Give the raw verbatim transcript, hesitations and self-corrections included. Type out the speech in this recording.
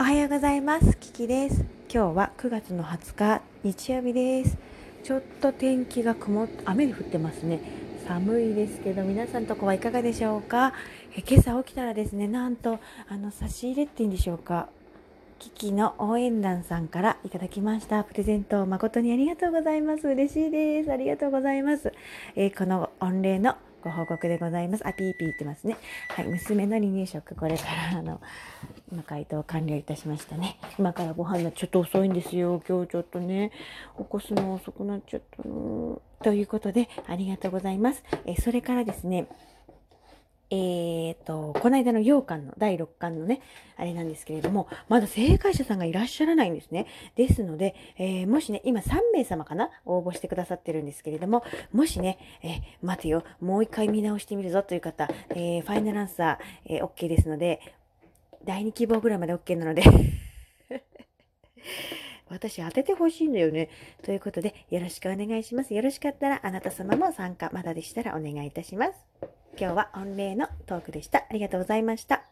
おはようございます。キキです。今日はくがつのはつか日曜日です。ちょっと天気が曇っ雨に降ってますね。寒いですけど、皆さんのとこはいかがでしょうか？え今朝起きたらですね、なんとあの差し入れっていうんでしょうか、キキの応援団さんからいただきましたプレゼントを誠にありがとうございます。嬉しいです。ありがとうございます。えこの御礼のご報告でございます。あ、ピーピー言ってますね。はい、娘の離乳食、これからあの今回答完了いたしましたね。今からご飯がちょっと遅いんですよ。今日ちょっとね、起こすの遅くなっちゃったのということで、ありがとうございます。えそれからですね、えーと、この間の羊羹のだいろっかんのね、あれなんですけれども、まだ正解者さんがいらっしゃらないんですね。ですので、えー、もしね、今さんめいさまかな、応募してくださってるんですけれども、もしね、えー、待てよ、もう一回見直してみるぞという方、えー、ファイナルアンサー、えー、OK ですので、だいに希望ぐらいまで OK なので私当ててほしいんだよね。ということで、よろしくお願いします。よろしかったら、あなた様も参加、まだでしたらお願いいたします。今日は御礼のトークでした。ありがとうございました。